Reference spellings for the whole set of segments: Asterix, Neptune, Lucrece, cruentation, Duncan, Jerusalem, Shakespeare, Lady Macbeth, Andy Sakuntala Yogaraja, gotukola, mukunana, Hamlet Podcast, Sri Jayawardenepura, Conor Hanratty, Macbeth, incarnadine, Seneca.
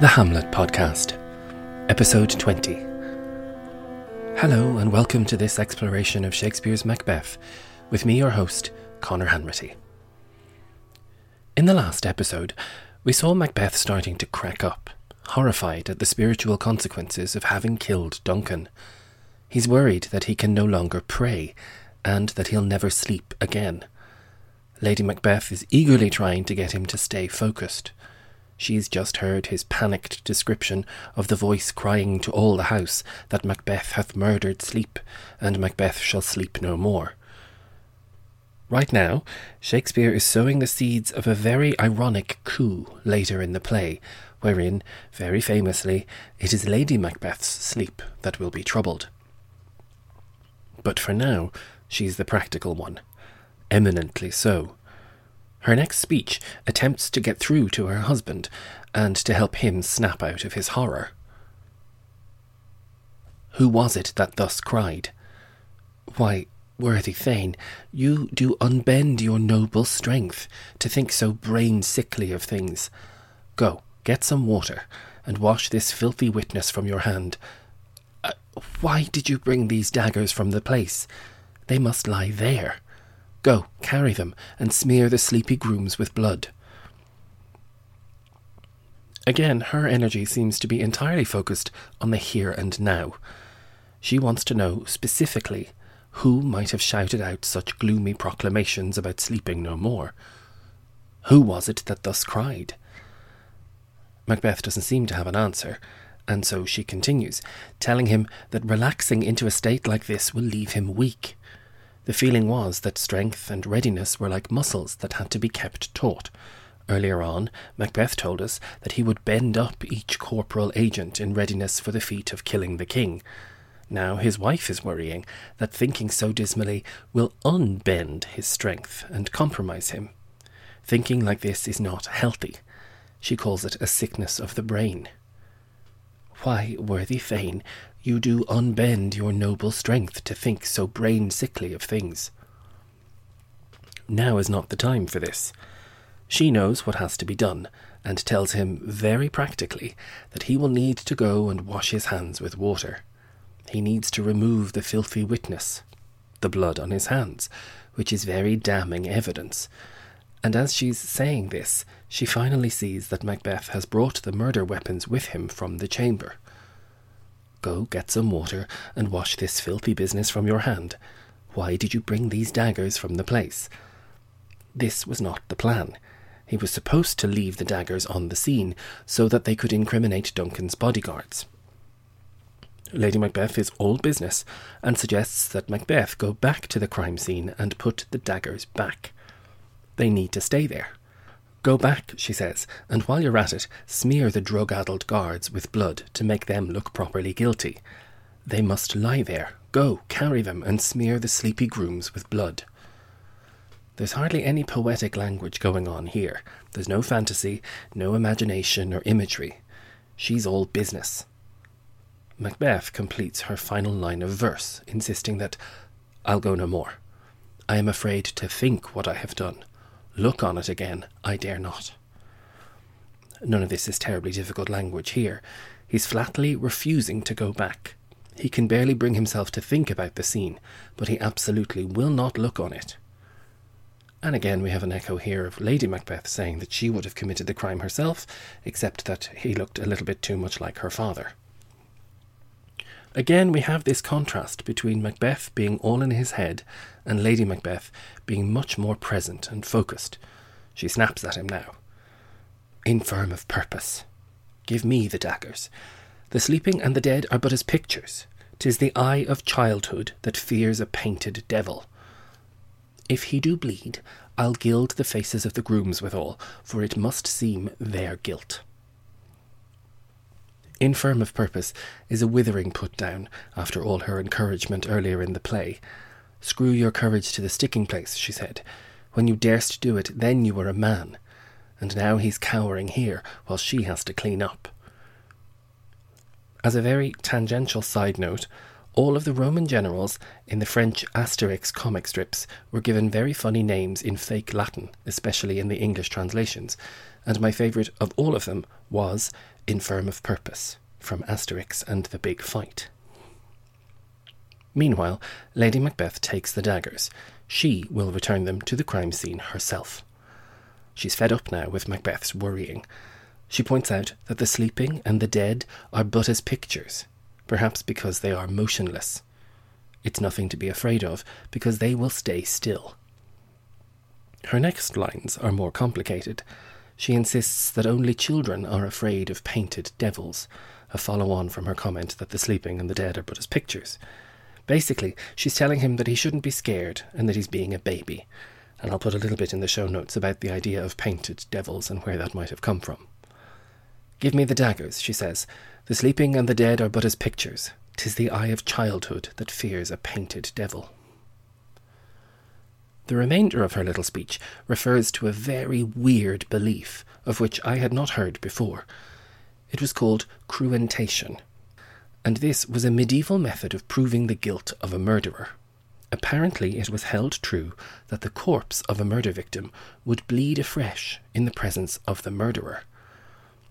The Hamlet Podcast, Episode 20. Hello and welcome to this exploration of Shakespeare's Macbeth, with me, your host, Conor Hanratty. In the last episode, we saw Macbeth starting to crack up, horrified at the spiritual consequences of having killed Duncan. He's worried that he can no longer pray, and that he'll never sleep again. Lady Macbeth is eagerly trying to get him to stay focused. She's just heard his panicked description of the voice crying to all the house that Macbeth hath murdered sleep, and Macbeth shall sleep no more. Right now, Shakespeare is sowing the seeds of a very ironic coup later in the play, wherein, very famously, it is Lady Macbeth's sleep that will be troubled. But for now, she's the practical one, eminently so. Her next speech attempts to get through to her husband, and to help him snap out of his horror. Who was it that thus cried? Why, worthy Thane, you do unbend your noble strength to think so brain-sickly of things. Go, get some water, and wash this filthy witness from your hand. Why did you bring these daggers from the place? They must lie there. Go, carry them, and smear the sleepy grooms with blood. Again, her energy seems to be entirely focused on the here and now. She wants to know, specifically, who might have shouted out such gloomy proclamations about sleeping no more. Who was it that thus cried? Macbeth doesn't seem to have an answer, and so she continues, telling him that relaxing into a state like this will leave him weak. The feeling was that strength and readiness were like muscles that had to be kept taut. Earlier on, Macbeth told us that he would bend up each corporal agent in readiness for the feat of killing the king. Now his wife is worrying that thinking so dismally will unbend his strength and compromise him. Thinking like this is not healthy. She calls it a sickness of the brain. Why, worthy Thane, you do unbend your noble strength to think so brain-sickly of things. Now is not the time for this. She knows what has to be done, and tells him very practically that he will need to go and wash his hands with water. He needs to remove the filthy witness, the blood on his hands, which is very damning evidence. And as she's saying this, she finally sees that Macbeth has brought the murder weapons with him from the chamber. Go, get some water, and wash this filthy business from your hand. Why did you bring these daggers from the place? This was not the plan. He was supposed to leave the daggers on the scene, so that they could incriminate Duncan's bodyguards. Lady Macbeth is all business, and suggests that Macbeth go back to the crime scene and put the daggers back. They need to stay there. Go back, she says, and while you're at it, smear the drug-addled guards with blood to make them look properly guilty. They must lie there. Go, carry them, and smear the sleepy grooms with blood. There's hardly any poetic language going on here. There's no fantasy, no imagination or imagery. She's all business. Macbeth completes her final line of verse, insisting that, I'll go no more. I am afraid to think what I have done. Look on it again, I dare not. None of this is terribly difficult language here. He's flatly refusing to go back. He can barely bring himself to think about the scene, but he absolutely will not look on it. And again we have an echo here of Lady Macbeth saying that she would have committed the crime herself, except that he looked a little bit too much like her father. Again, we have this contrast between Macbeth being all in his head and Lady Macbeth being much more present and focused. She snaps at him now. Infirm of purpose. Give me the daggers. The sleeping and the dead are but as pictures. 'Tis the eye of childhood that fears a painted devil. If he do bleed, I'll gild the faces of the grooms withal, for it must seem their guilt. Infirm of purpose is a withering put-down after all her encouragement earlier in the play. Screw your courage to the sticking-place, she said. When you darest do it, then you were a man. And now he's cowering here while she has to clean up. As a very tangential side note, all of the Roman generals in the French Asterix comic strips were given very funny names in fake Latin, especially in the English translations, and my favourite of all of them was infirm of purpose, from Asterix and the Big Fight. Meanwhile, Lady Macbeth takes the daggers. She will return them to the crime scene herself. She's fed up now with Macbeth's worrying. She points out that the sleeping and the dead are but as pictures, perhaps because they are motionless. It's nothing to be afraid of, because they will stay still. Her next lines are more complicated. She insists that only children are afraid of painted devils, a follow-on from her comment that the sleeping and the dead are but as pictures. Basically, she's telling him that he shouldn't be scared and that he's being a baby. And I'll put a little bit in the show notes about the idea of painted devils and where that might have come from. "Give me the daggers," she says. "The sleeping and the dead are but as pictures. 'Tis the eye of childhood that fears a painted devil." The remainder of her little speech refers to a very weird belief, of which I had not heard before. It was called cruentation, and this was a medieval method of proving the guilt of a murderer. Apparently it was held true that the corpse of a murder victim would bleed afresh in the presence of the murderer,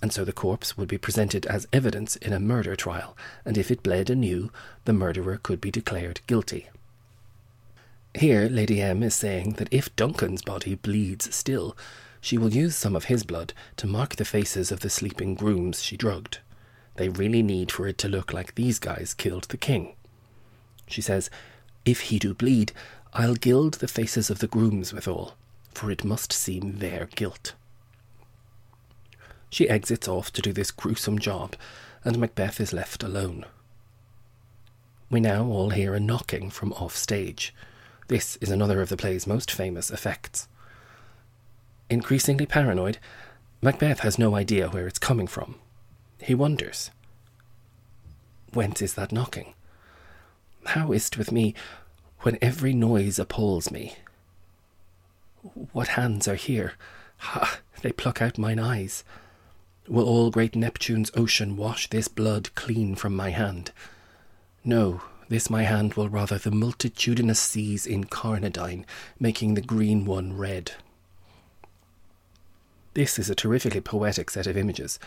and so the corpse would be presented as evidence in a murder trial, and if it bled anew, the murderer could be declared guilty. Here, Lady M is saying that if Duncan's body bleeds still, she will use some of his blood to mark the faces of the sleeping grooms she drugged. They really need for it to look like these guys killed the king. She says, "If he do bleed, I'll gild the faces of the grooms withal, for it must seem their guilt." She exits off to do this gruesome job, and Macbeth is left alone. We now all hear a knocking from off stage. This is another of the play's most famous effects. Increasingly paranoid, Macbeth has no idea where it's coming from. He wonders, whence is that knocking? How is't with me when every noise appalls me? What hands are here? Ha! They pluck out mine eyes. Will all great Neptune's ocean wash this blood clean from my hand? No, this my hand will rather the multitudinous seas incarnadine, making the green one red. This is a terrifically poetic set of images.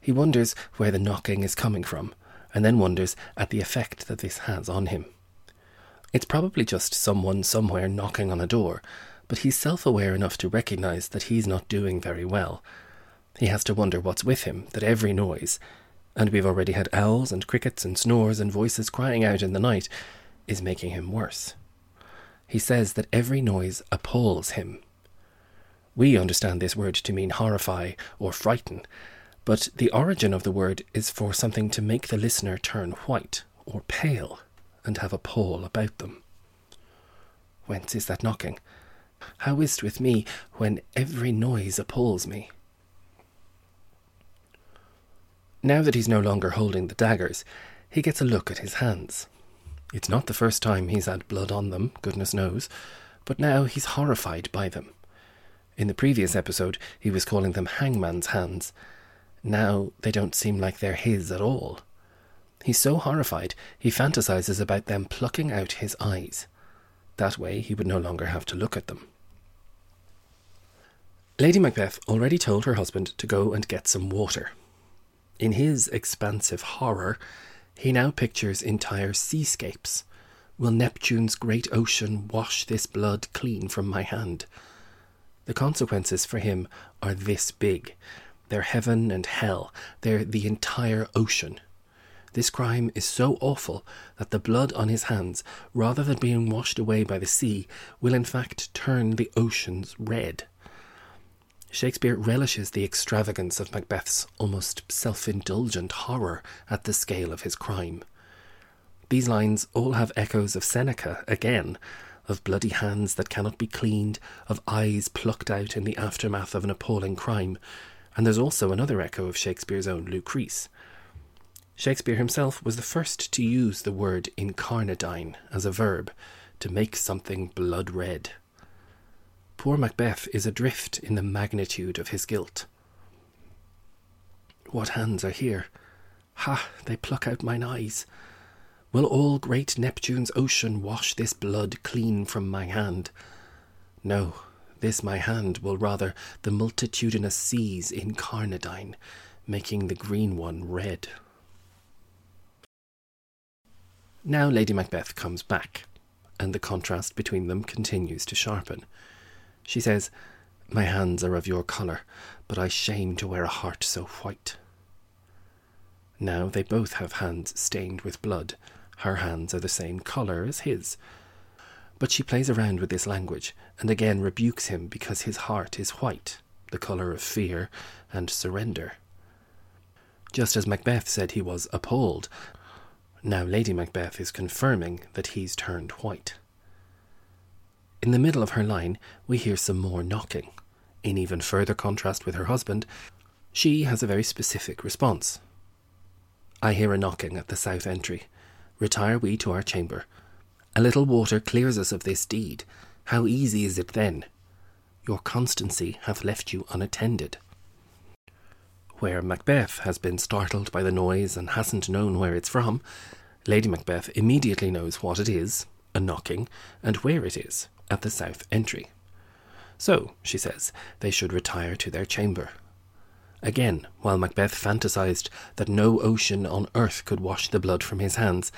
He wonders where the knocking is coming from, and then wonders at the effect that this has on him. It's probably just someone somewhere knocking on a door, but he's self-aware enough to recognise that he's not doing very well. He has to wonder what's with him, that every noise, and we've already had owls and crickets and snores and voices crying out in the night, is making him worse. He says that every noise appalls him. We understand this word to mean horrify or frighten, but the origin of the word is for something to make the listener turn white or pale and have a pall about them. Whence is that knocking? How is't with me when every noise appalls me? Now that he's no longer holding the daggers, he gets a look at his hands. It's not the first time he's had blood on them, goodness knows, but now he's horrified by them. In the previous episode, he was calling them hangman's hands. Now they don't seem like they're his at all. He's so horrified, he fantasizes about them plucking out his eyes. That way he would no longer have to look at them. Lady Macbeth already told her husband to go and get some water. In his expansive horror, he now pictures entire seascapes. Will Neptune's great ocean wash this blood clean from my hand? The consequences for him are this big. They're heaven and hell. They're the entire ocean. This crime is so awful that the blood on his hands, rather than being washed away by the sea, will in fact turn the oceans red. Shakespeare relishes the extravagance of Macbeth's almost self-indulgent horror at the scale of his crime. These lines all have echoes of Seneca again, of bloody hands that cannot be cleaned, of eyes plucked out in the aftermath of an appalling crime, and there's also another echo of Shakespeare's own Lucrece. Shakespeare himself was the first to use the word incarnadine as a verb, to make something blood red. Poor Macbeth is adrift in the magnitude of his guilt. What hands are here? Ha! They pluck out mine eyes. Will all great Neptune's ocean wash this blood clean from my hand? No, this my hand will rather the multitudinous seas incarnadine, making the green one red. Now Lady Macbeth comes back, and the contrast between them continues to sharpen. She says, "My hands are of your colour, but I shame to wear a heart so white." Now they both have hands stained with blood. Her hands are the same colour as his. But she plays around with this language, and again rebukes him because his heart is white, the colour of fear and surrender. Just as Macbeth said he was appalled, now Lady Macbeth is confirming that he's turned white. In the middle of her line, we hear some more knocking. In even further contrast with her husband, she has a very specific response. "I hear a knocking at the south entry. Retire we to our chamber. A little water clears us of this deed. How easy is it then? Your constancy hath left you unattended." Where Macbeth has been startled by the noise and hasn't known where it's from, Lady Macbeth immediately knows what it is, a knocking, and where it is, at the south entry. So, she says, they should retire to their chamber. Again, while Macbeth fantasized that no ocean on earth could wash the blood from his hands,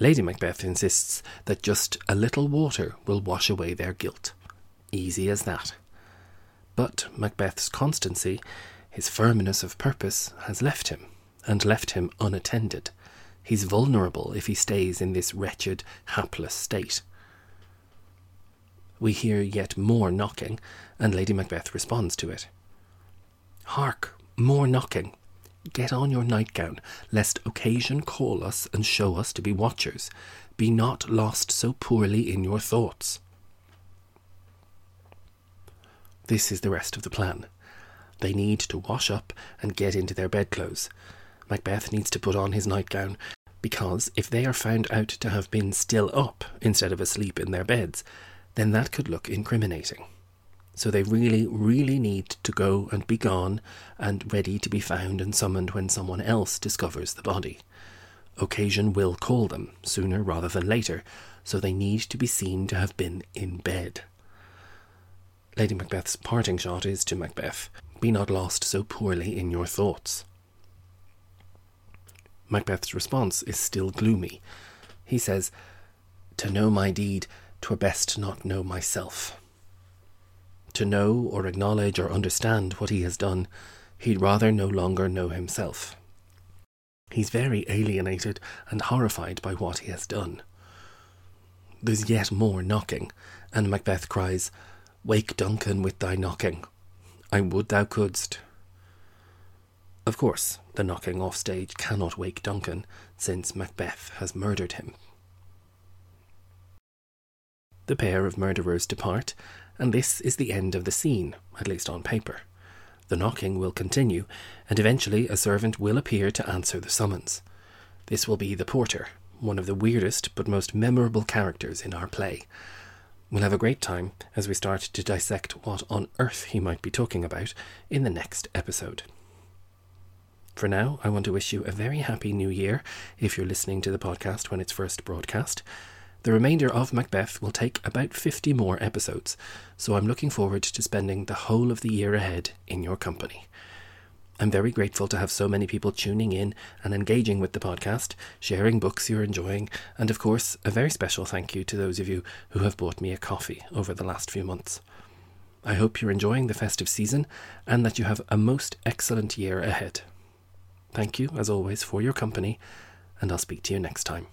Lady Macbeth insists that just a little water will wash away their guilt. Easy as that. But Macbeth's constancy, his firmness of purpose, has left him, and left him unattended. He's vulnerable if he stays in this wretched, hapless state. We hear yet more knocking, and Lady Macbeth responds to it. "Hark, more knocking. Get on your nightgown, lest occasion call us and show us to be watchers. Be not lost so poorly in your thoughts." This is the rest of the plan. They need to wash up and get into their bedclothes. Macbeth needs to put on his nightgown, because if they are found out to have been still up instead of asleep in their beds, then that could look incriminating. So they really, really need to go and be gone and ready to be found and summoned when someone else discovers the body. Occasion will call them, sooner rather than later, so they need to be seen to have been in bed. Lady Macbeth's parting shot is to Macbeth, "Be not lost so poorly in your thoughts." Macbeth's response is still gloomy. He says, "To know my deed, 'twere best not know myself." To know or acknowledge or understand what he has done, he'd rather no longer know himself. He's very alienated and horrified by what he has done. There's yet more knocking, and Macbeth cries, "Wake Duncan with thy knocking. I would thou couldst." Of course, the knocking off stage cannot wake Duncan, since Macbeth has murdered him. The pair of murderers depart, and this is the end of the scene, at least on paper. The knocking will continue, and eventually a servant will appear to answer the summons. This will be the porter, one of the weirdest but most memorable characters in our play. We'll have a great time as we start to dissect what on earth he might be talking about in the next episode. For now, I want to wish you a very happy New Year if you're listening to the podcast when it's first broadcast. The remainder of Macbeth will take about 50 more episodes, so I'm looking forward to spending the whole of the year ahead in your company. I'm very grateful to have so many people tuning in and engaging with the podcast, sharing books you're enjoying, and of course, a very special thank you to those of you who have bought me a coffee over the last few months. I hope you're enjoying the festive season and that you have a most excellent year ahead. Thank you, as always, for your company, and I'll speak to you next time.